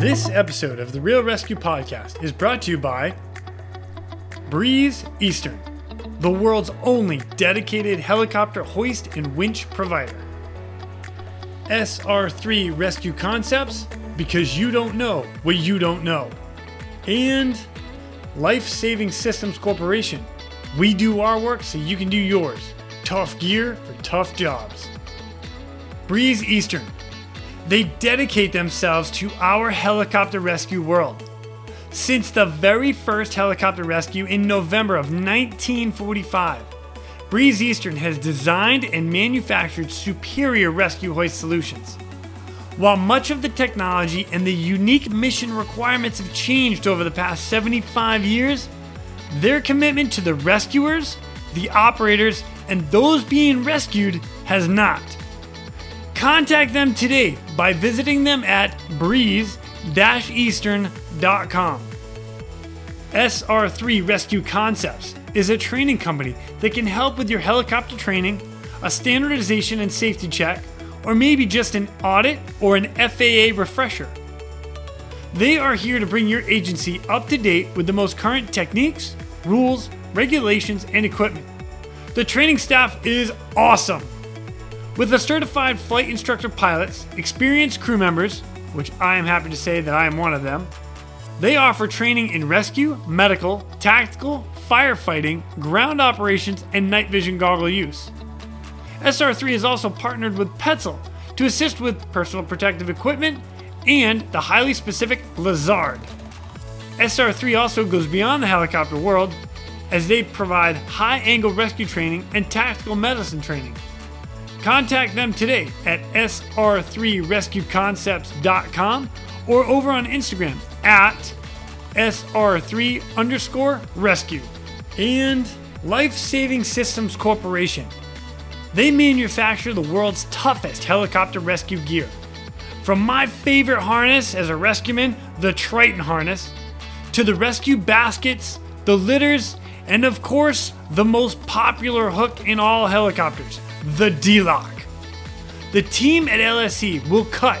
This episode of The Real ResQ Podcast is brought to you by Breeze Eastern, the world's only dedicated helicopter hoist and winch provider. SR3 Rescue Concepts, because you don't know what you don't know. And Life Saving Systems Corporation. We do our work so you can do yours. Tough gear for tough jobs. Breeze Eastern. They dedicate themselves to our helicopter rescue world. Since the very first helicopter rescue in November of 1945, Breeze Eastern has designed and manufactured superior rescue hoist solutions. While much of the technology and the unique mission requirements have changed over the past 75 years, their commitment to the rescuers, the operators, and those being rescued has not. Contact them today by visiting them at breeze-eastern.com. SR3 Rescue Concepts is a training company that can help with your helicopter training, a standardization and safety check, or maybe just an audit or an FAA refresher. They are here to bring your agency up to date with the most current techniques, rules, regulations, and equipment. The training staff is awesome. With a certified flight instructor pilots, experienced crew members, which I am happy to say that I am one of them, they offer training in rescue, medical, tactical, firefighting, ground operations, and night vision goggle use. SR3 is also partnered with Petzl to assist with personal protective equipment and the highly specific Lizard. SR3 also goes beyond the helicopter world as they provide high-angle rescue training and tactical medicine training. Contact them today at sr3rescueconcepts.com or over on Instagram at sr3_rescue. And Life Saving Systems Corporation. They manufacture the world's toughest helicopter rescue gear. From my favorite harness as a rescueman, the Triton harness, to the rescue baskets, the litters, and of course, the most popular hook in all helicopters, the D-Lock. The team at LSC will cut,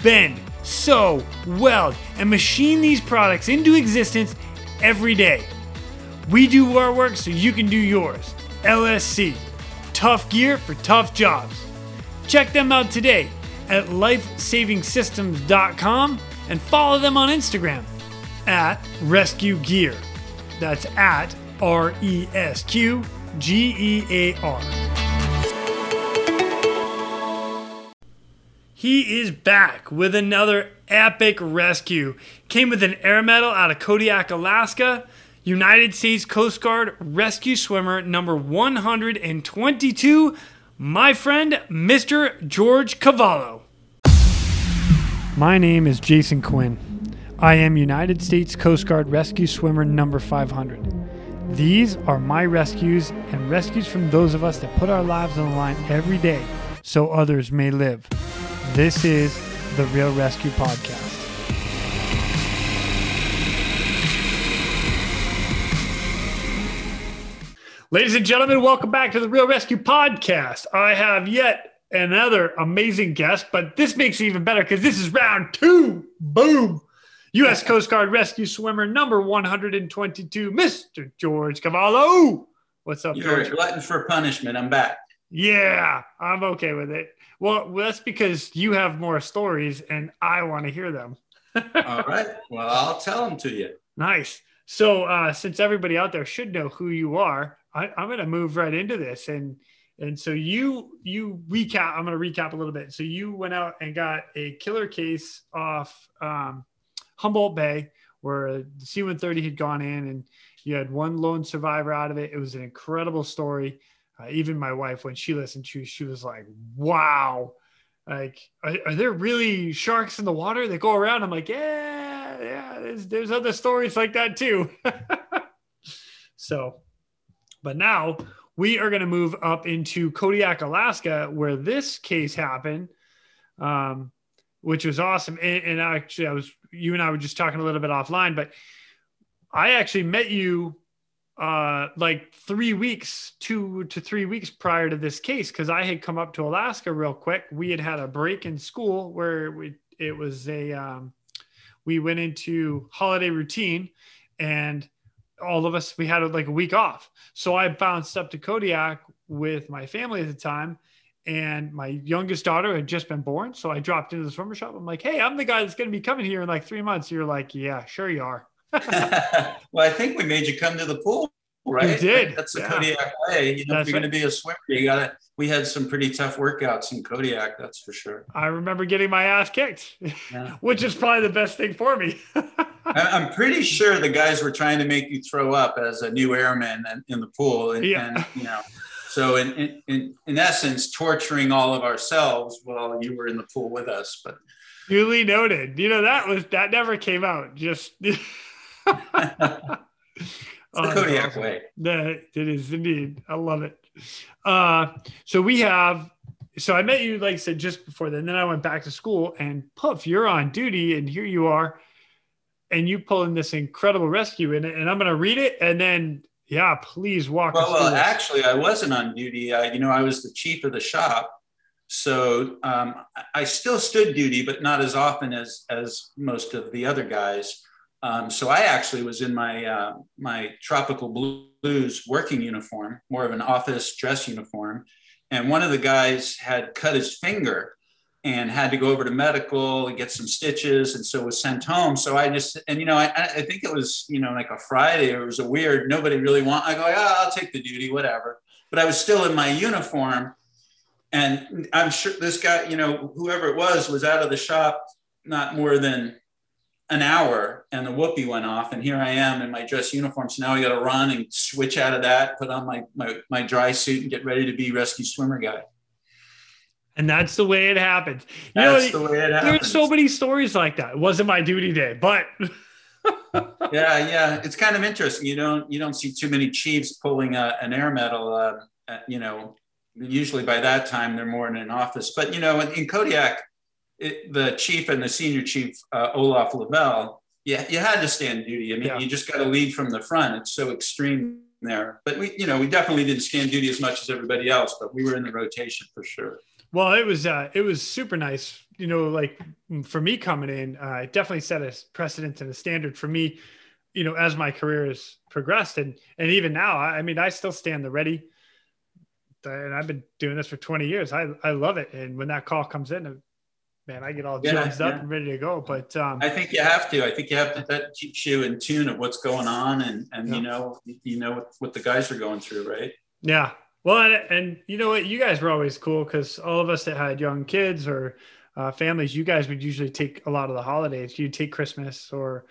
bend, sew, weld, and machine these products into existence every day. We do our work so you can do yours. LSC. Tough gear for tough jobs. Check them out today at lifesavingsystems.com and follow them on Instagram at Rescue Gear. That's at RESQ GEAR. He is back with another epic rescue. Came with an Air Medal out of Kodiak, Alaska. United States Coast Guard rescue swimmer number 122, my friend, Mr. George Cavallo. My name is Jason Quinn. I am United States Coast Guard rescue swimmer number 500. These are my rescues and rescues from those of us that put our lives on the line every day so others may live. This is The Real ResQ Podcast. Ladies and gentlemen, welcome back to the Real ResQ Podcast. I have yet another amazing guest, but this makes it even better because this is round two. Boom. U.S. Coast Guard rescue swimmer number 122, Mr. George Cavallo. What's up, George? You're glutton for punishment. I'm back. Yeah, I'm okay with it. Well, that's because you have more stories and I want to hear them. All right. Well, I'll tell them to you. Nice. So since everybody out there should know who you are, I'm going to move right into this. And so you recap, I'm going to recap a little bit. So you went out and got a killer case off Humboldt Bay where the C-130 had gone in and you had one lone survivor out of it. It was an incredible story. Even my wife, when she listened to, she was like, wow, like, are there really sharks in the water that go around? I'm like, yeah, there's other stories like that too. So, but now we are going to move up into Kodiak, Alaska, where this case happened, which was awesome. And actually you and I were just talking a little bit offline, but I actually met you like 3 weeks, 2 to 3 weeks prior to this case, because I had come up to Alaska real quick. We had had a break in school where it was a we went into holiday routine, and all of us, we had like a week off. So I bounced up to Kodiak with my family at the time, and my youngest daughter had just been born. So I dropped into the swimmer shop. I'm like, hey, I'm the guy that's going to be coming here in like 3 months. You're like, yeah, sure you are. Well, I think we made you come to the pool, right? We did. That's the Kodiak way. You know, if you're going to be a swimmer, you got it. We had some pretty tough workouts in Kodiak, that's for sure. I remember getting my ass kicked, which is probably the best thing for me. I'm pretty sure the guys were trying to make you throw up as a new airman in the pool. And you know, so in essence, torturing all of ourselves while you were in the pool with us. But duly noted. You know, that never came out. Just the Kodiak way. That it is indeed. I love it. So I met you, like I said, just before then. Then I went back to school, and poof, you're on duty, and here you are, and you pull in this incredible rescue, and I'm going to read it, and then please walk. Well, actually, I wasn't on duty. I was the chief of the shop, so I still stood duty, but not as often as most of the other guys. So I actually was in my tropical blues working uniform, more of an office dress uniform. And one of the guys had cut his finger and had to go over to medical and get some stitches. And so was sent home. So I just, and, you know, I think it was, you know, like a Friday, or it was a weird, nobody really I go, I'll take the duty, whatever. But I was still in my uniform, and I'm sure this guy, you know, whoever it was out of the shop, not more than an hour, and the whoopee went off, and here I am in my dress uniform. So now I got to run and switch out of that, put on my dry suit, and get ready to be rescue swimmer guy. And that's the way it happens. That's the way it happens. There's so many stories like that. It wasn't my duty day, but yeah, it's kind of interesting. You don't see too many chiefs pulling an Air Medal. You know, usually by that time they're more in an office. But you know, in Kodiak, the chief and the senior chief, Olaf Lavelle, you had to stand duty. I mean, you just got to lead from the front. It's so extreme there. But we definitely didn't stand duty as much as everybody else, but we were in the rotation for sure. Well, it was super nice. You know, like for me coming in, it definitely set a precedent and a standard for me, you know, as my career has progressed. And even now, I mean, I still stand the ready. And I've been doing this for 20 years. I love it. And when that call comes in, man, I get all jazzed up and ready to go. But I think you have to. I think you have to. That keeps you in tune of what's going on, and you know what the guys are going through, right? Yeah. Well, and you know what? You guys were always cool, because all of us that had young kids or families, you guys would usually take a lot of the holidays. You'd take Christmas, or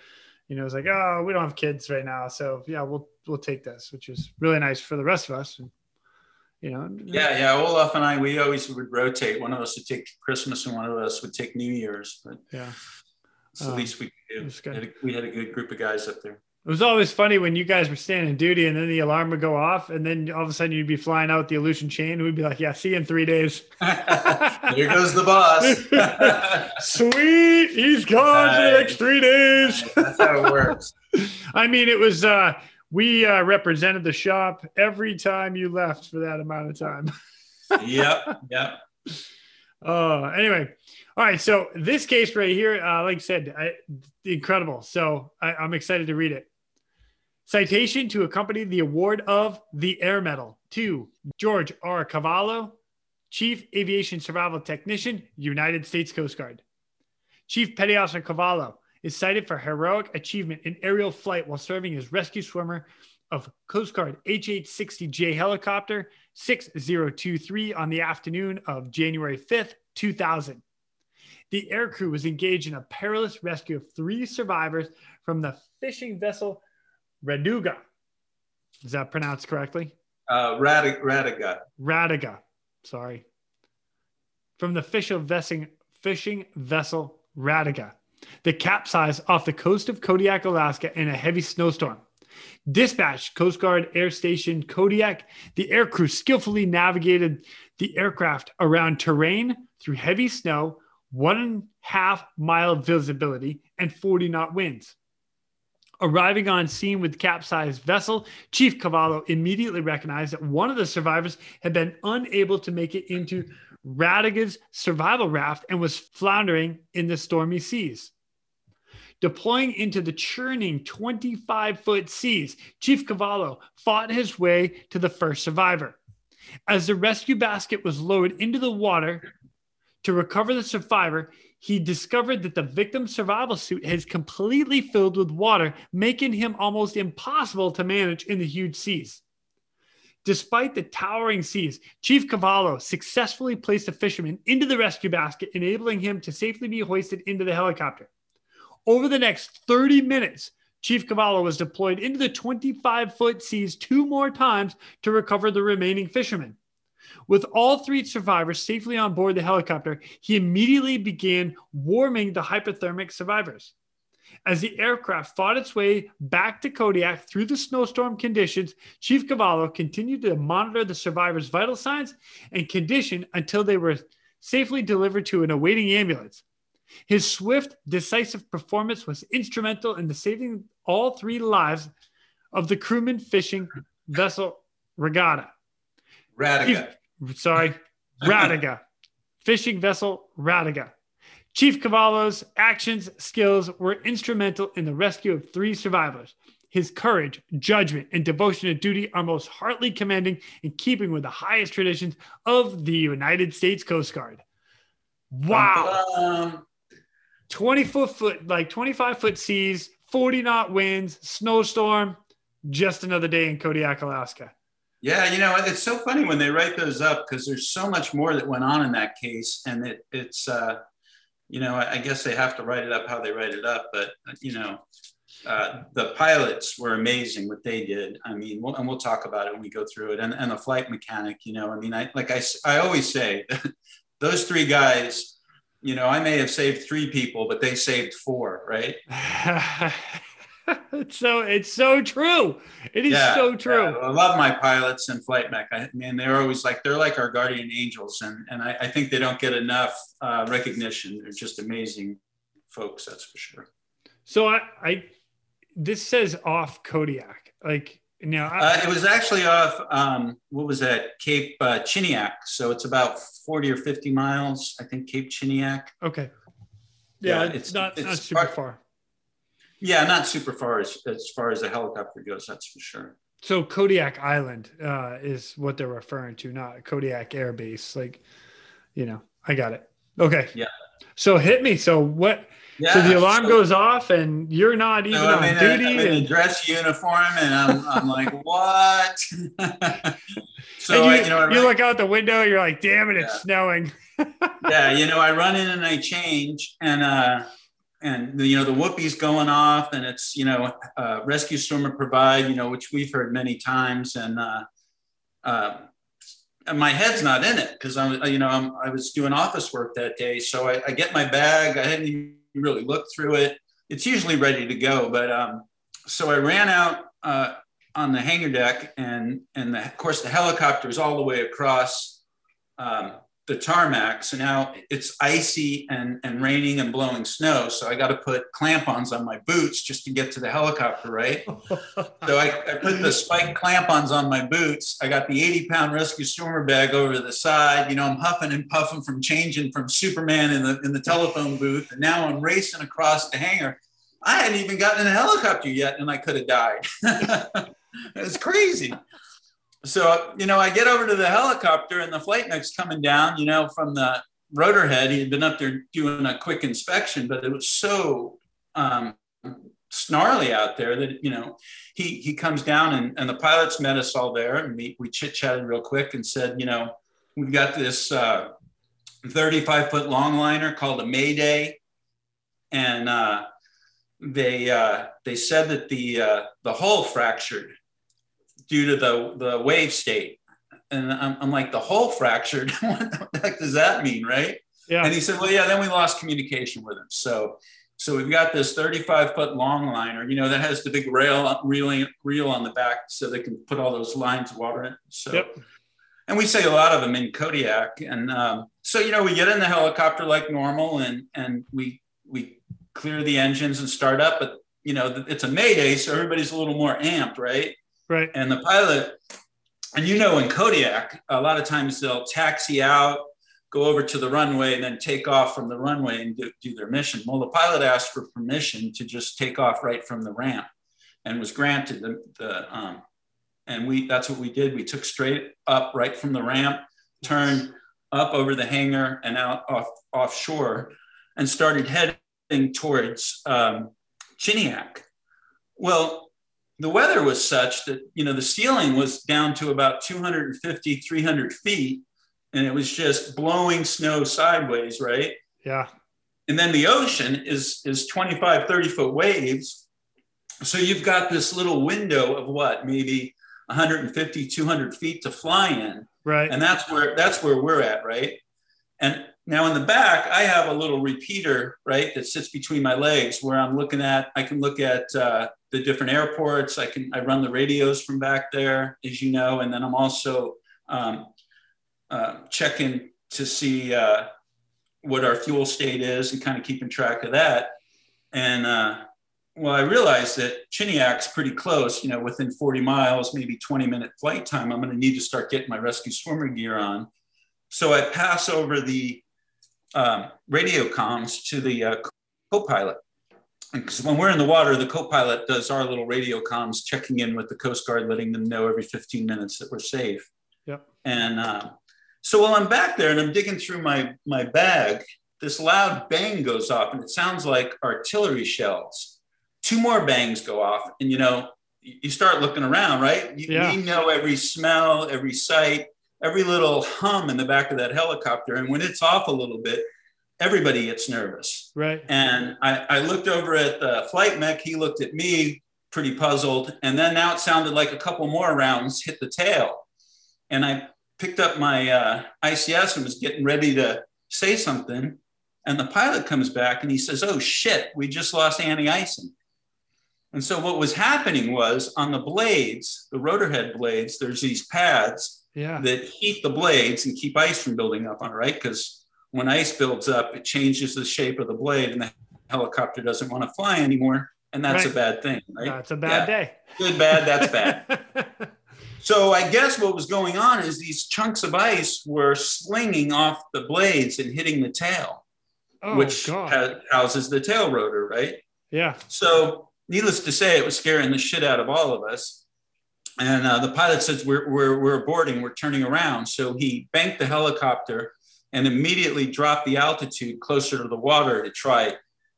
you know, it's like, oh, we don't have kids right now, so yeah, we'll take this, which is really nice for the rest of us. And, you know, Olaf and I, we always would rotate. One of us would take Christmas and one of us would take New Year's. But so at least we could do. We had a good group of guys up there. It was always funny when you guys were standing duty, and then the alarm would go off, and then all of a sudden you'd be flying out the Aleutian chain, and we'd be like, see you in 3 days. Here goes the boss. Sweet, he's gone for the next 3 days. That's how it works. I mean, it was we represented the shop every time you left for that amount of time. Yep. Anyway. All right. So this case right here, like I said, incredible. So I'm excited to read it. Citation to accompany the award of the Air Medal to George R. Cavallo, Chief Aviation Survival Technician, United States Coast Guard. Chief Petty Officer Cavallo is cited for heroic achievement in aerial flight while serving as rescue swimmer of Coast Guard H-860J helicopter 6023 on the afternoon of January 5th, 2000. The aircrew was engaged in a perilous rescue of 3 survivors from the fishing vessel Raduga. Is that pronounced correctly? Raduga. Sorry. From the fishing vessel Raduga. The capsized off the coast of Kodiak, Alaska, in a heavy snowstorm. Dispatched Coast Guard Air Station Kodiak, the aircrew skillfully navigated the aircraft around terrain through heavy snow, 1.5 mile visibility, and 40-knot winds. Arriving on scene with the capsized vessel, Chief Cavallo immediately recognized that one of the survivors had been unable to make it into Raduga's survival raft and was floundering in the stormy seas. Deploying into the churning 25-foot seas, Chief Cavallo fought his way to the first survivor. As the rescue basket was lowered into the water to recover the survivor, he discovered that the victim's survival suit has completely filled with water, making him almost impossible to manage in the huge seas. Despite the towering seas, Chief Cavallo successfully placed the fisherman into the rescue basket, enabling him to safely be hoisted into the helicopter. Over the next 30 minutes, Chief Cavallo was deployed into the 25-foot seas two more times to recover the remaining fishermen. With all three survivors safely on board the helicopter, he immediately began warming the hypothermic survivors. As the aircraft fought its way back to Kodiak through the snowstorm conditions, Chief Cavallo continued to monitor the survivors' vital signs and condition until they were safely delivered to an awaiting ambulance. His swift, decisive performance was instrumental in the saving all three lives of the crewman fishing vessel Raduga. Fishing vessel Raduga. Chief Cavallo's actions, skills were instrumental in the rescue of three survivors. His courage, judgment, and devotion to duty are most heartily commending in keeping with the highest traditions of the United States Coast Guard. Wow. 25-foot seas, 40-knot winds, snowstorm, just another day in Kodiak, Alaska. Yeah, you know, it's so funny when they write those up because there's so much more that went on in that case, and it's you know, I guess they have to write it up how they write it up, but, you know, the pilots were amazing what they did. I mean, we'll talk about it when we go through it. And the flight mechanic, you know, I mean, I always say, those three guys, you know, I may have saved three people, but they saved four, right? So it's so true. It is so true. Yeah. I love my pilots and flight mech. I mean, they're always like, they're like our guardian angels. And I think they don't get enough recognition. They're just amazing folks. That's for sure. So this says off Kodiak. Like now it was actually off. What was that? Cape Chiniak. So it's about 40 or 50 miles. I think Cape Chiniak. Okay. Yeah. It's not super far. Yeah, not super far as far as the helicopter goes, that's for sure. So Kodiak Island is what they're referring to, not Kodiak Air Base. Like, you know, I got it. Okay. Yeah. So hit me. So what? Yeah, so the alarm goes off and you're not even on duty. I'm in a dress uniform and I'm like, what? So you look out the window, you're like, damn it, it's snowing. Yeah, you know, I run in and I change and you know, the whoopie's going off and it's, you know, rescue swimmer provide, you know, which we've heard many times. And my head's not in it because I was doing office work that day. So I get my bag. I hadn't even really looked through it. It's usually ready to go. But so I ran out on the hangar deck and of course the helicopter is all the way across the tarmac. So now it's icy and raining and blowing snow. So I got to put clamp-ons on my boots just to get to the helicopter, right? So I put the spike clamp-ons on my boots. I got the 80-pound rescue swimmer bag over to the side. You know, I'm huffing and puffing from changing from Superman in the telephone booth. And now I'm racing across the hangar. I hadn't even gotten in a helicopter yet and I could have died. It was crazy. So, you know, I get over to the helicopter and the flight mech's coming down, you know, from the rotor head. He had been up there doing a quick inspection, but it was so snarly out there that, you know, he comes down and the pilots met us all there. And we chit-chatted real quick and said, you know, we've got this 35-foot longliner called a Mayday. And they said that the hull fractured due to the wave state. And I'm like, the hull fractured? What the heck does that mean, right? Yeah. And he said, well, yeah, then we lost communication with him. So we've got this 35-foot longliner, you know, that has the big reel on the back so they can put all those lines of water in. So, yep. And we say a lot of them in Kodiak. And so, you know, we get in the helicopter like normal and we clear the engines and start up. But, you know, it's a Mayday, so everybody's a little more amped, right? Right. And the pilot, and you know, in Kodiak, a lot of times they'll taxi out, go over to the runway and then take off from the runway and do their mission. Well, the pilot asked for permission to just take off right from the ramp and was granted and that's what we did. We took straight up right from the ramp, turned up over the hangar and out offshore and started heading towards Chiniak. Well, the weather was such that, you know, the ceiling was down to about 250, 300 feet, and it was just blowing snow sideways, right? Yeah. And then the ocean is 25, 30 foot waves. So you've got this little window of what, maybe 150, 200 feet to fly in. Right. And that's where we're at, right? And now in the back, I have a little repeater, right, that sits between my legs where I can look at the different airports. I run the radios from back there, as you know, and then I'm also checking to see what our fuel state is and kind of keeping track of that. And I realized that Chiniak's pretty close, you know, within 40 miles, maybe 20-minute flight time, I'm going to need to start getting my rescue swimmer gear on. So I pass over the radio comms to the co-pilot, because when we're in the water, the co-pilot does our little radio comms, checking in with the Coast Guard, letting them know every 15 minutes that we're safe. Yep. And so while I'm back there and I'm digging through my bag, this loud bang goes off, and it sounds like artillery shells. Two more bangs go off, and, you know, you start looking around, right? You know every smell, every sight, every little hum in the back of that helicopter. And when it's off a little bit, everybody gets nervous. Right. And I looked over at the flight mech. He looked at me pretty puzzled. And then now it sounded like a couple more rounds hit the tail. And I picked up my ICS and was getting ready to say something. And the pilot comes back and he says, "Oh, shit, we just lost anti-icing." And so what was happening was on the blades, the rotor head blades, there's these pads that heat the blades and keep ice from building up on it, right? Because when ice builds up, it changes the shape of the blade and the helicopter doesn't want to fly anymore. And that's a bad thing, right? That's a bad day. Good, bad, that's bad. So I guess what was going on is these chunks of ice were slinging off the blades and hitting the tail, houses the tail rotor, right? Yeah. So needless to say, it was scaring the shit out of all of us. And the pilot says, we're boarding, we're turning around. So he banked the helicopter and immediately dropped the altitude closer to the water to trying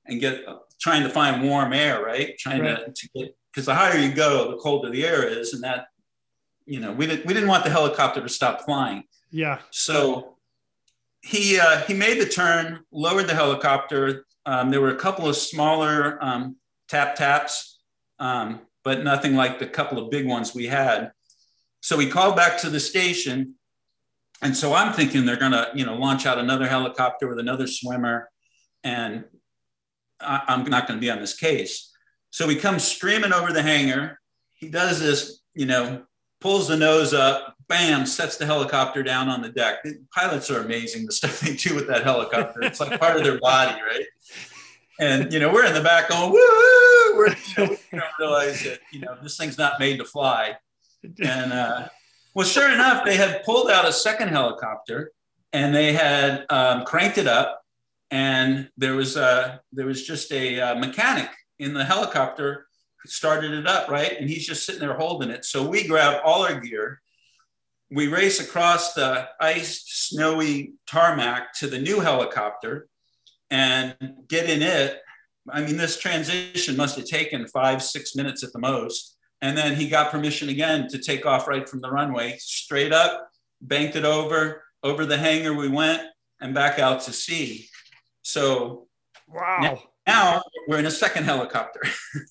to find warm air, right? Because the higher you go, the colder the air is, and that, you know, we didn't want the helicopter to stop flying. Yeah. So he made the turn, lowered the helicopter. There were a couple of smaller taps, but nothing like the couple of big ones we had. So we called back to the station, and so I'm thinking they're gonna, you know, launch out another helicopter with another swimmer, and I'm not going to be on this case. So he comes streaming over the hangar. He does this, you know, pulls the nose up, bam, sets the helicopter down on the deck. Pilots are amazing, the stuff they do with that helicopter. It's like part of their body, right? And, you know, we're in the back going, woo! We don't realize that, you know, this thing's not made to fly. And, sure enough, they had pulled out a second helicopter, and they had cranked it up, and there was just a mechanic in the helicopter started it up, right? And he's just sitting there holding it. So we grab all our gear. We race across the iced, snowy tarmac to the new helicopter and get in it. I mean, this transition must have taken 5-6 minutes at the most. And then he got permission again to take off right from the runway, straight up, banked it over the hangar we went, and back out to sea. So, wow. Now we're in a second helicopter.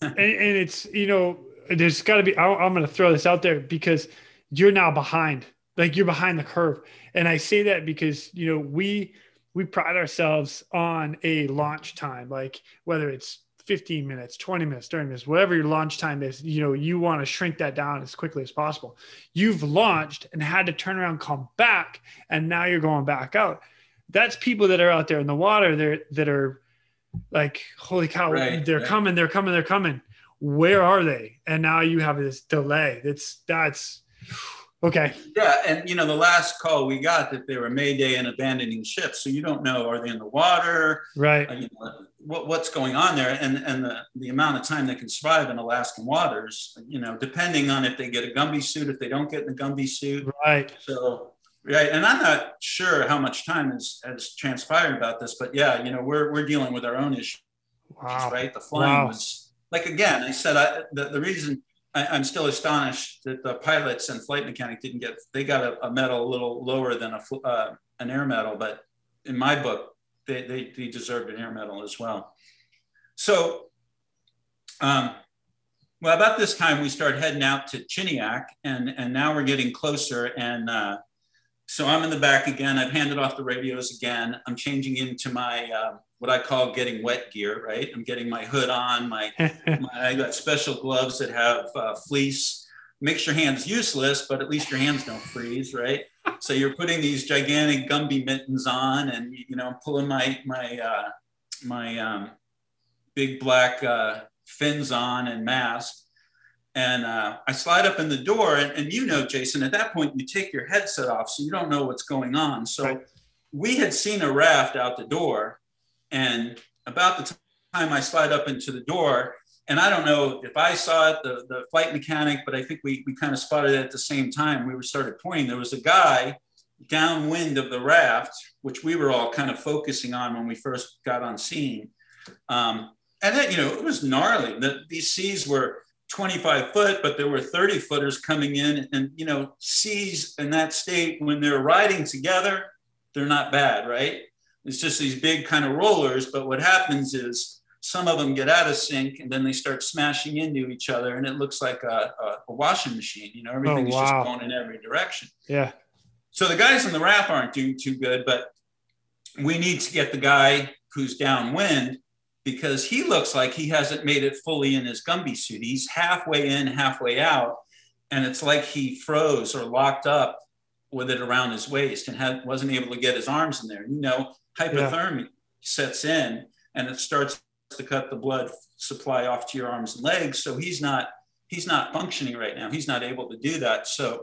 and it's, you know, there's got to be, I'm going to throw this out there because you're now behind, like you're behind the curve. And I say that because, you know, we pride ourselves on a launch time, like whether it's 15 minutes, 20 minutes, 30 minutes, whatever your launch time is, you know, you want to shrink that down as quickly as possible. You've launched and had to turn around, come back, and now you're going back out. That's people that are out there in the water that are like, holy cow, right, they're coming. Where are they? And now you have this delay. That's Okay. Yeah. And, the last call we got that they were mayday and abandoning ships. So you don't know, are they in the water? Right. What's going on there? And the amount of time they can survive in Alaskan waters, depending on if they get a Gumby suit, if they don't get in the Gumby suit. Right. So, right. And I'm not sure how much time has transpired about this, but yeah, we're dealing with our own issues. Wow. Right. The flying was like, again, I said, the reason I'm still astonished that the pilots and flight mechanic didn't get, they got a medal a little lower than an Air Medal, but in my book, they deserved an Air Medal as well. So, about this time we start heading out to Chiniak, and now we're getting closer. And so I'm in the back again, I've handed off the radios again. I'm changing into my, what I call getting wet gear, right? I'm getting my hood on, I got special gloves that have fleece, makes your hands useless, but at least your hands don't freeze, right? So you're putting these gigantic Gumby mittens on, and I'm pulling my big black fins on and mask. And I slide up in the door, and Jason, at that point you take your headset off, so you don't know what's going on. So we had seen a raft out the door. And about the time I slide up into the door, and I don't know if I saw it, the flight mechanic, but I think we kind of spotted it at the same time. We started pointing. There was a guy downwind of the raft, which we were all kind of focusing on when we first got on scene. And then, it was gnarly. These seas were 25 foot, but there were 30 footers coming in. And, seas in that state, when they're riding together, they're not bad, right? It's just these big kind of rollers, but what happens is some of them get out of sync and then they start smashing into each other, and it looks like a washing machine, everything's just going in every direction. Yeah. So the guys in the raft aren't doing too good, but we need to get the guy who's downwind, because he looks like he hasn't made it fully in his Gumby suit. He's halfway in, halfway out, and it's like he froze or locked up with it around his waist and wasn't able to get his arms in there. Hypothermia sets in, and it starts to cut the blood supply off to your arms and legs. So he's not functioning right now. He's not able to do that. So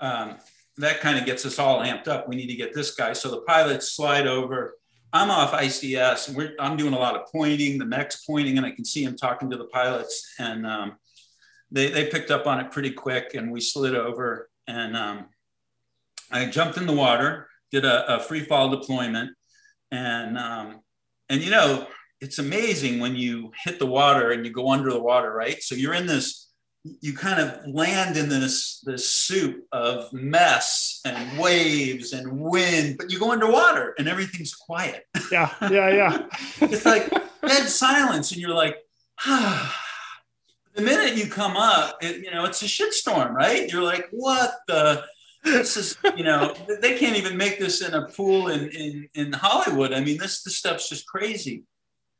that kind of gets us all amped up. We need to get this guy. So the pilots slide over. I'm off ICS, and I'm doing a lot of pointing. The mech's pointing, and I can see him talking to the pilots. And they picked up on it pretty quick, and we slid over. And I jumped in the water, did a free fall deployment. And it's amazing when you hit the water and you go under the water, right? So you're in this, you kind of land in this soup of mess and waves and wind, but you go underwater and everything's quiet. Yeah. It's like dead silence, and you're like, ah. The minute you come up, it's a shitstorm, right? You're like, what the. This is, they can't even make this in a pool in Hollywood. I mean, this stuff's just crazy.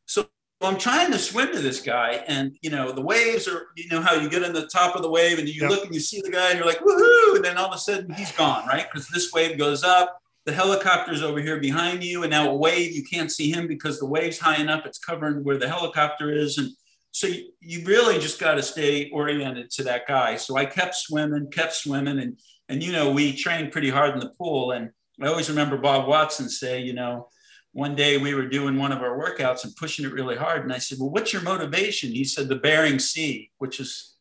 So I'm trying to swim to this guy, and, the waves are, how you get in the top of the wave and you look and you see the guy and you're like, woohoo. And then all of a sudden he's gone, right? Because this wave goes up, the helicopter's over here behind you, and now a wave, you can't see him because the wave's high enough, it's covering where the helicopter is. And so you really just got to stay oriented to that guy. So I kept swimming, and we trained pretty hard in the pool. And I always remember Bob Watson say, one day we were doing one of our workouts and pushing it really hard. And I said, well, what's your motivation? He said, the Bering Sea, which is,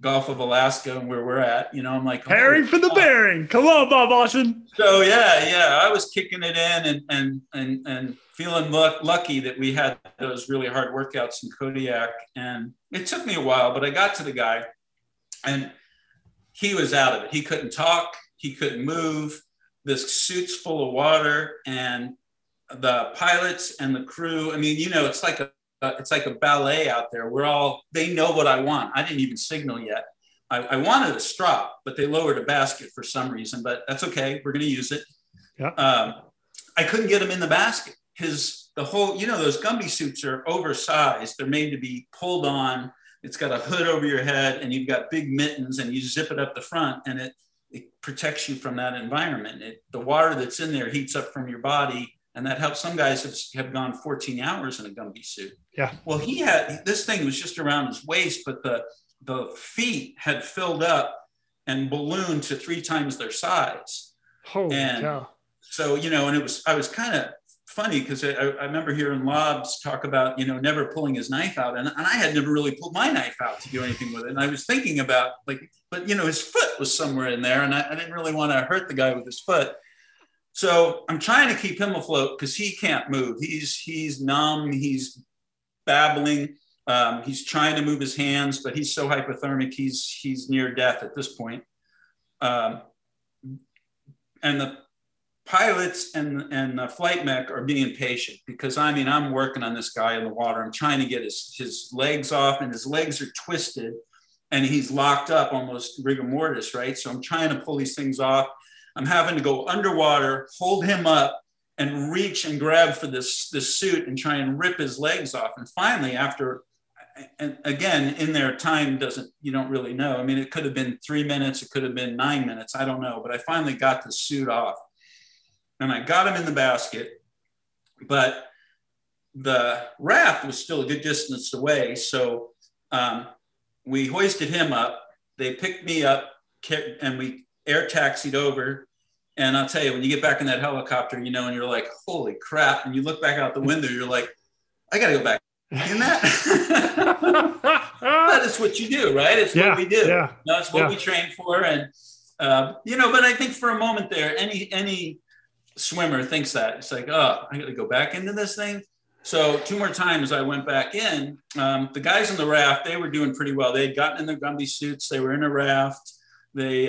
Gulf of Alaska and where we're at. I'm like, herring for the Bering. Come on, Bob Watson. So, yeah. I was kicking it in and feeling lucky that we had those really hard workouts in Kodiak. And it took me a while, but I got to the guy, and he was out of it. He couldn't talk. He couldn't move. This suit's full of water, and the pilots and the crew. I mean, it's like a ballet out there. They know what I want. I didn't even signal yet. I wanted a strop, but they lowered a basket for some reason, but that's okay. We're going to use it. Yeah. I couldn't get him in the basket. Those Gumby suits are oversized. They're made to be pulled on. It's got a hood over your head, and you've got big mittens, and you zip it up the front, and it protects you from that environment. The water that's in there heats up from your body, and that helps. Some guys have gone 14 hours in a Gumby suit. Yeah. Well, he had, this thing was just around his waist, but the feet had filled up, and ballooned to 3 times their size. Holy cow. So, you know, and it was, I was kind of funny because I remember hearing Lobs talk about, you know, never pulling his knife out. And I had never really pulled my knife out to do anything with it. And I was thinking about like, but you know, his foot was somewhere in there and I didn't really want to hurt the guy with his foot. So I'm trying to keep him afloat because he can't move. He's numb, he's babbling. He's trying to move his hands, but he's so hypothermic, he's near death at this point. And the pilots and the flight mech are being patient because, I mean, I'm working on this guy in the water. I'm trying to get his legs off, and his legs are twisted, and he's locked up almost rigor mortis, right? So I'm trying to pull these things off. I'm having to go underwater, hold him up, and reach and grab for this suit and try and rip his legs off. And finally, after, and again, in their time doesn't, you don't really know. I mean, it could have been 3 minutes, it could have been 9 minutes, I don't know. But I finally got the suit off and I got him in the basket, but the raft was still a good distance away. So we hoisted him up, they picked me up and we air taxied over. And I'll tell you, when you get back in that helicopter, you know, and you're like, holy crap. And you look back out the window, you're like, I got to go back in that. That is what you do, right? It's what we do. Yeah, that's what we train for. And, you know, but I think for a moment there, any swimmer thinks that. It's like, oh, I got to go back into this thing. So 2 more times I went back in. The guys in the raft, they were doing pretty well. They had gotten in their Gumby suits. They were in a raft. They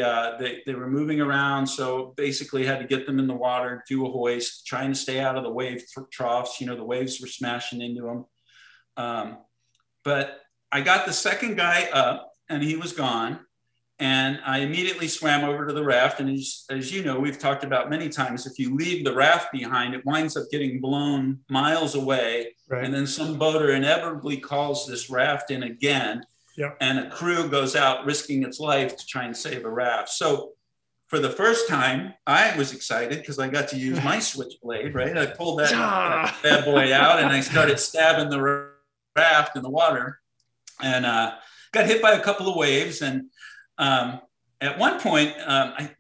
were moving around, so basically had to get them in the water, do a hoist, trying to stay out of the wave troughs. You know, the waves were smashing into them. But I got the second guy up, and he was gone. And I immediately swam over to the raft. And as you know, we've talked about many times, if you leave the raft behind, it winds up getting blown miles away. Right. And then some boater inevitably calls this raft in again. Yep. And a crew goes out risking its life to try and save a raft. So for the first time, I was excited because I got to use my switchblade, right? I pulled that bad boy out and I started stabbing the raft in the water and got hit by a couple of waves. And at one point,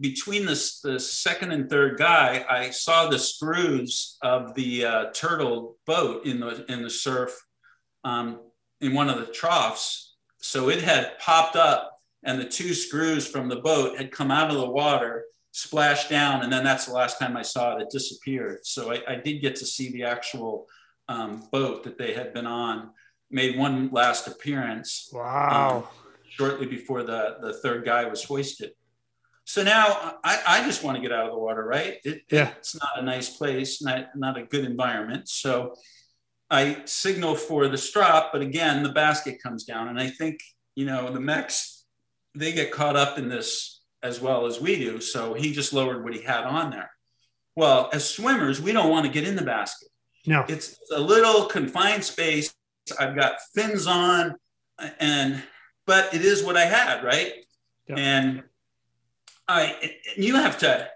between the second and third guy, I saw the screws of the turtle boat in the surf in one of the troughs. So it had popped up and the 2 screws from the boat had come out of the water, splashed down. And then that's the last time I saw it, it disappeared. So I did get to see the actual boat that they had been on, made one last appearance. Wow. Shortly before the third guy was hoisted. So now I just want to get out of the water, right? It's not a nice place, not a good environment. So I signal for the strop, but again, the basket comes down. And I think, you know, the mechs, they get caught up in this as well as we do. So he just lowered what he had on there. Well, as swimmers, we don't want to get in the basket. No. It's a little confined space. I've got fins on, but it is what I had, right? Yeah. And you have to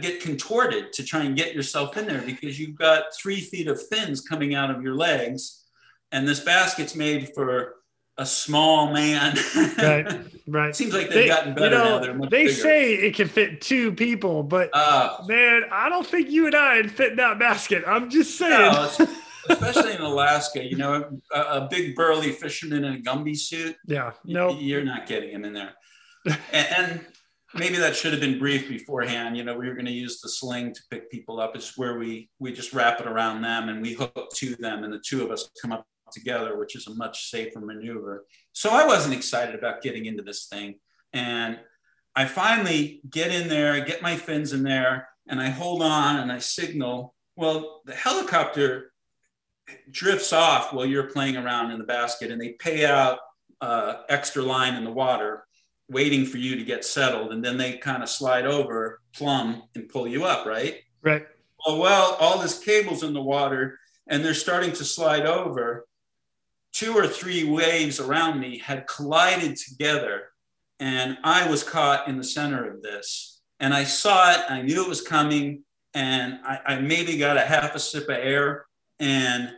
get contorted to try and get yourself in there because you've got 3 feet of fins coming out of your legs. And this basket's made for a small man. Right. Seems like they've gotten better now. They're much bigger. They say it can fit 2 people, but man, I don't think you and I would fit in that basket. I'm just saying. No, especially in Alaska, you know, a big burly fisherman in a Gumby suit. Yeah. No, you're not getting him in there. And maybe that should have been briefed beforehand. You know, we were going to use the sling to pick people up. It's where we just wrap it around them and we hook to them and the 2 of us come up together, which is a much safer maneuver. So I wasn't excited about getting into this thing. And I finally get in there, I get my fins in there and I hold on and I signal. Well, the helicopter drifts off while you're playing around in the basket and they pay out extra line in the water, waiting for you to get settled. And then they kind of slide over, plumb, and pull you up, right? Right. Oh, well, all this cable's in the water and they're starting to slide over. 2 or 3 waves around me had collided together and I was caught in the center of this. And I saw it, I knew it was coming, and I maybe got a half a sip of air and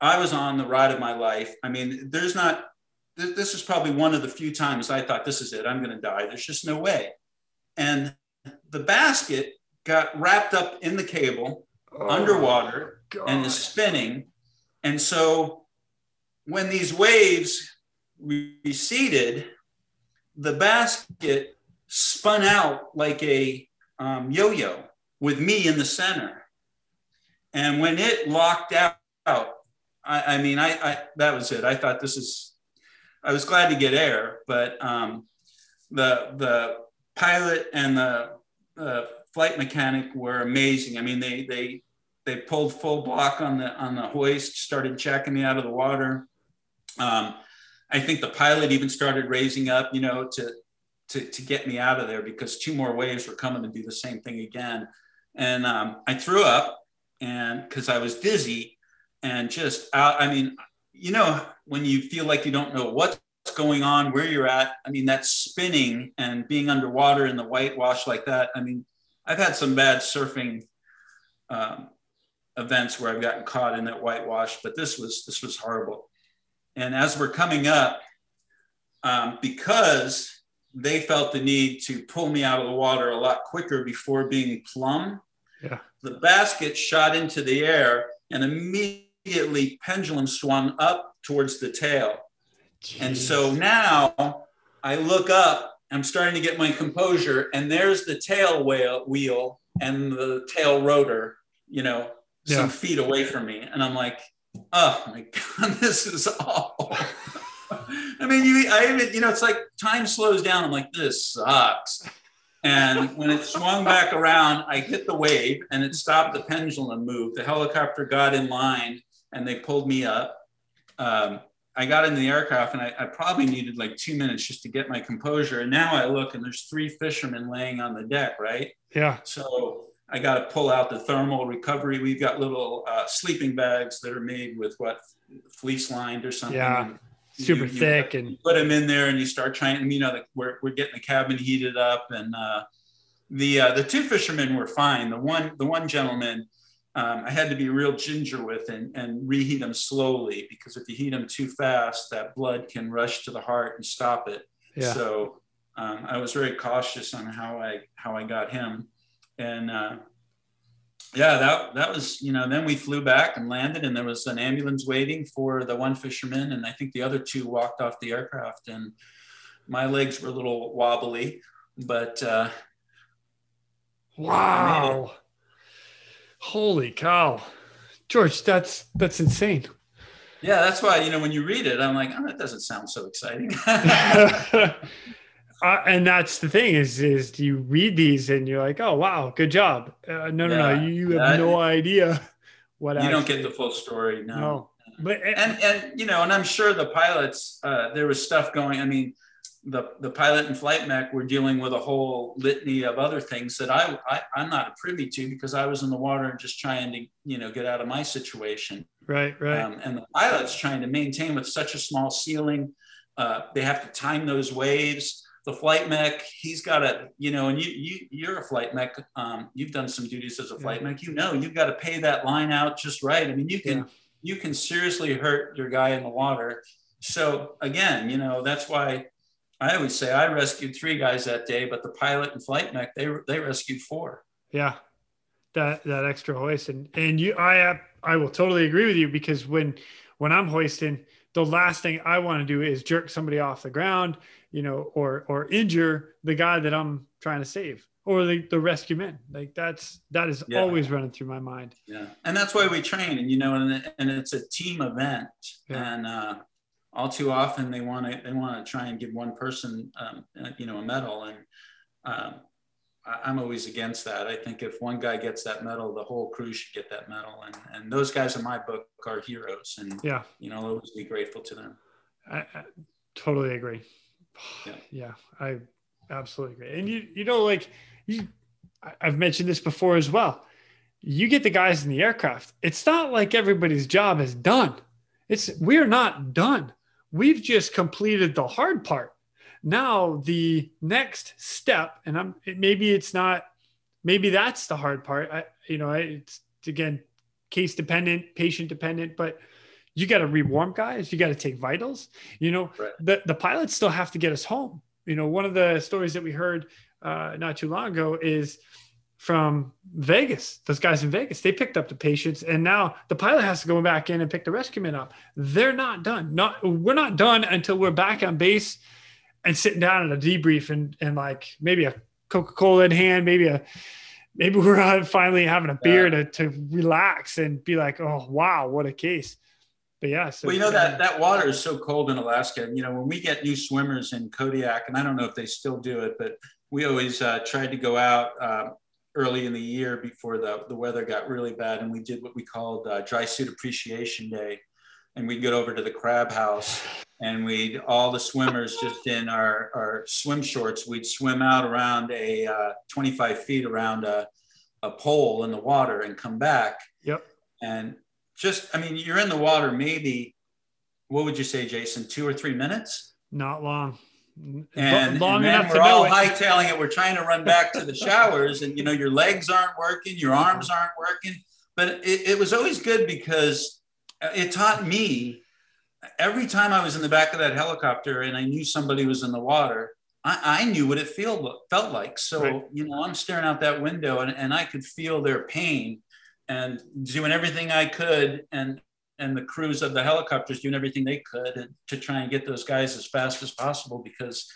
I was on the ride of my life. I mean, there's not This is probably one of the few times I thought, this is it, I'm going to die. There's just no way. And the basket got wrapped up in the cable, underwater, and is spinning. And so when these waves receded, the basket spun out like a yo-yo with me in the center. And when it locked out, I mean, that was it. I thought, this is, I was glad to get air, but the pilot and the flight mechanic were amazing. I mean, they pulled full block on the hoist, started checking me out of the water. I think the pilot even started raising up, you know, to get me out of there, because two more waves were coming to do the same thing again. And I threw up, and because I was dizzy and just out. I mean, you know, when you feel like you don't know what's going on, where you're at, I mean, that spinning and being underwater in the whitewash like that. I mean, I've had some bad surfing events where I've gotten caught in that whitewash, but this was horrible. And as we're coming up, because they felt the need to pull me out of the water a lot quicker before being plumb, yeah, the basket shot into the air and immediately pendulum swung up towards the tail. Jeez. And so now I look up, I'm starting to get my composure, and there's the tail wheel and the tail rotor, you know, yeah, some feet away from me. And I'm like, oh my God, this is awful. I mean, you know, it's like time slows down. I'm like, this sucks. And when it swung back around, I hit the wave and it stopped the pendulum move. The helicopter got in line and they pulled me up. I got in the aircraft, and I probably needed like 2 minutes just to get my composure. And now I look, and there's three fishermen laying on the deck, right? Yeah. So I got to pull out the thermal recovery. We've got little sleeping bags that are made with fleece lined or something. Yeah. Super thick, and put them in there, and you start trying. You know, we're getting the cabin heated up, and the two fishermen were fine. The one gentleman, I had to be real ginger with, and reheat him slowly, because if you heat him too fast, that blood can rush to the heart and stop it. Yeah. So I was very cautious on how I got him, and yeah, that was, you know, then we flew back and landed, and there was an ambulance waiting for the one fisherman. And I think the other two walked off the aircraft, and my legs were a little wobbly, but. Wow. Holy cow. George, that's insane. Yeah. That's why, you know, when you read it, I'm like, oh, that doesn't sound so exciting. And that's the thing is you read these and you're like, oh, wow, good job. No, you have no idea what you don't get the full story. No. But and you know, and I'm sure the pilots, there was stuff going. I mean, the pilot and flight mech were dealing with a whole litany of other things that I'm not privy to, because I was in the water and just trying to, you know, get out of my situation. Right. And the pilot's trying to maintain with such a small ceiling. They have to time those waves. The flight mech, he's got to, you know, and you're a flight mech. You've done some duties as a flight mech. You know, you've got to pay that line out just right. I mean, you can seriously hurt your guy in the water. So again, you know, that's why I always say I rescued three guys that day, but the pilot and flight mech, they rescued four. Yeah, that extra hoist, and you, I will totally agree with you, because when I'm hoisting, the last thing I want to do is jerk somebody off the ground, you know, or injure the guy that I'm trying to save, or the rescue men. Like that is always running through my mind. Yeah. And that's why we train, and, you know, and it's a team event, and all too often they want to try and give one person, you know, a medal. And I'm always against that. I think if one guy gets that medal, the whole crew should get that medal. And those guys in my book are heroes, and, you know, I'll always be grateful to them. I totally agree. Yeah, I absolutely agree. And you know, like I've mentioned this before as well. You get the guys in the aircraft. It's not like everybody's job is done. We're not done. We've just completed the hard part. Now the next step, and maybe that's the hard part. It's again, case dependent, patient dependent, but You got to rewarm guys. You got to take vitals. You know, right. The pilots still have to get us home. You know, one of the stories that we heard not too long ago is from Vegas. Those guys in Vegas, they picked up the patients, and now the pilot has to go back in and pick the rescue men up. They're not done. We're not done until we're back on base and sitting down at a debrief and like maybe a Coca-Cola in hand, maybe we're finally having a beer to relax and be like, oh, wow, what a case. But yeah. So, well, you know, that water is so cold in Alaska. You know, when we get new swimmers in Kodiak, and I don't know if they still do it, but we always tried to go out early in the year before the weather got really bad. And we did what we called Dry Suit Appreciation Day. And we'd go over to the crab house, and we'd all the swimmers just in our swim shorts, we'd swim out around a 25 feet around a pole in the water and come back. Yep. And just, I mean, you're in the water maybe, what would you say, Jason, 2 or 3 minutes? Not long. And long enough to know it. And then we're all hightailing it. We're trying to run back to the showers, and, you know, your legs aren't working, your arms aren't working. But it was always good because it taught me, every time I was in the back of that helicopter and I knew somebody was in the water, I knew what it felt like. So, right. You know, I'm staring out that window and I could feel their pain and doing everything I could. And the crews of the helicopters doing everything they could to try and get those guys as fast as possible because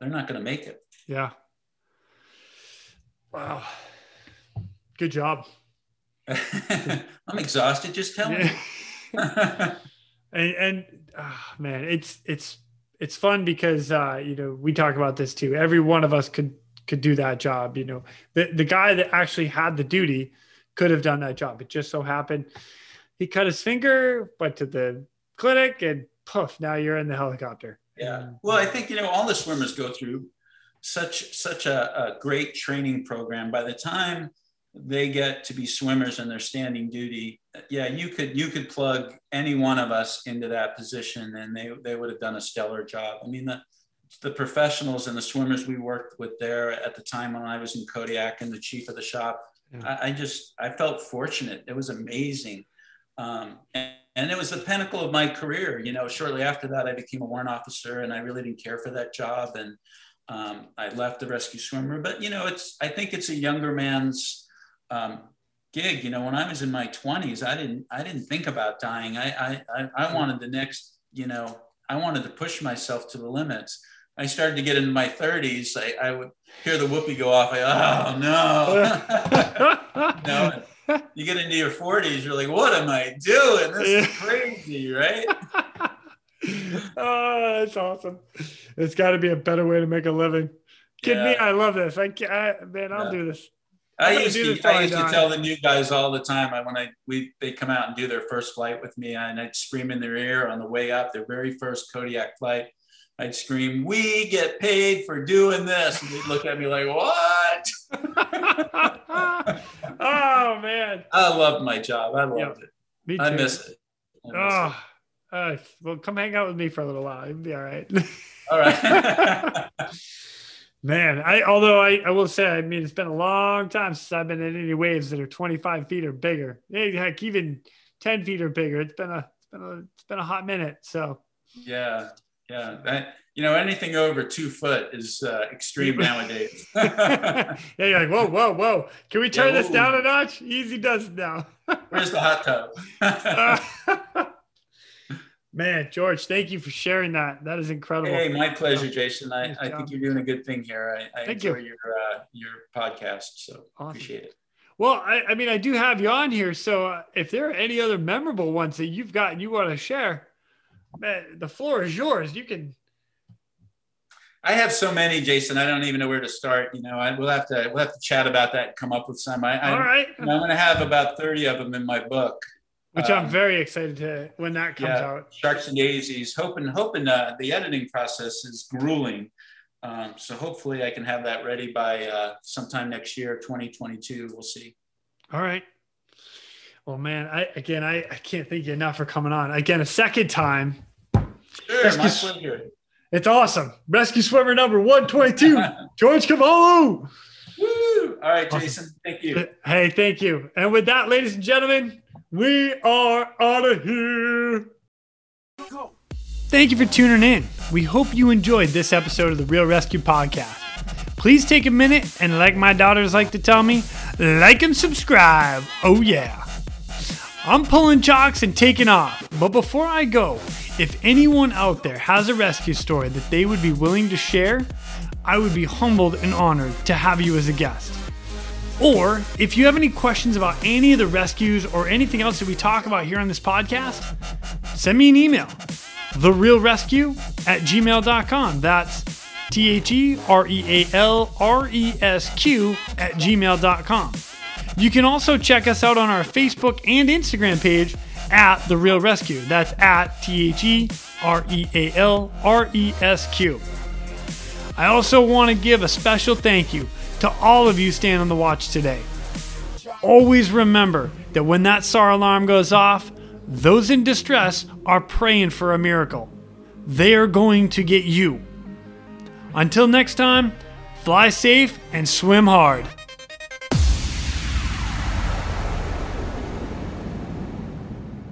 they're not going to make it. Yeah. Wow. Good job. I'm exhausted. Just tell me. Man, it's fun because, you know, we talk about this too. Every one of us could do that job. You know, the guy that actually had the duty could have done that job. It just so happened he cut his finger, went to the clinic, and poof, now you're in the helicopter. Yeah. Well, I think, you know, all the swimmers go through such a great training program. By the time they get to be swimmers and they're standing duty, yeah, you could plug any one of us into that position and they would have done a stellar job. I mean, the professionals and the swimmers we worked with there at the time when I was in Kodiak and the chief of the shop, yeah. I felt fortunate. It was amazing. And it was the pinnacle of my career. You know, shortly after that, I became a warrant officer and I really didn't care for that job. And I left the rescue swimmer, but, you know, I think it's a younger man's gig. You know, when I was in my 20s, I didn't think about dying. I wanted the next, you know, I wanted to push myself to the limits. I started to get into my 30s. I would hear the whoopee go off. Oh no. No, you get into your 40s, you're like, what am I doing? This is crazy, right? Oh, that's awesome. It's got to be a better way to make a living. Kid me, I love this. I'll do this. I used to tell the new guys all the time, when they come out and do their first flight with me, and I'd scream in their ear on the way up, their very first Kodiak flight, I'd scream, "We get paid for doing this." And they'd look at me like, "What?" Oh, man. I loved my job. I loved it. Me too. I miss it. Well, come hang out with me for a little while. It'll be all right. All right. Man, although I will say, I mean, it's been a long time since I've been in any waves that are 25 feet or bigger. Heck, even 10 feet or bigger. It's been a hot minute. So. Yeah. You know, anything over 2 foot is extreme nowadays. Yeah, you're like, whoa. Can we turn this down a notch? Easy does it now. Where's the hot tub? Man, George, thank you for sharing that. That is incredible. Hey, my pleasure, Jason. I think you're doing a good thing here. I enjoy your podcast, so awesome. Appreciate it. Well, I mean, I do have you on here, so if there are any other memorable ones that you've got and you want to share, man, the floor is yours. You can. I have so many, Jason. I don't even know where to start. You know, we'll have to chat about that and come up with some. All right. I'm going to have about 30 of them in my book. Which I'm very excited to when that comes out. Sharks and Daisies. Hoping the editing process is grueling. So hopefully I can have that ready by sometime next year, 2022. We'll see. All right. Well, man, I can't thank you enough for coming on. Again, a second time. Sure, my pleasure. It's awesome. Rescue Swimmer number 122, George Cavallo. Woo! All right, Jason. Awesome. Thank you. Hey, thank you. And with that, ladies and gentlemen, we are out of here. Go. Thank you for tuning in. We hope you enjoyed this episode of The Real ResQ Podcast. Please take a minute and, like my daughters like to tell me, like and subscribe. Oh yeah. I'm pulling chocks and taking off. But before I go, if anyone out there has a rescue story that they would be willing to share, I would be humbled and honored to have you as a guest. Or if you have any questions about any of the rescues or anything else that we talk about here on this podcast, send me an email, therealresq@gmail.com. That's therealresq@gmail.com. You can also check us out on our Facebook and Instagram page at The Real Rescue. That's at TheRealResQ. I also want to give a special thank you to all of you staying on the watch today. Always remember that when that SAR alarm goes off, those in distress are praying for a miracle. They are going to get you. Until next time, fly safe and swim hard.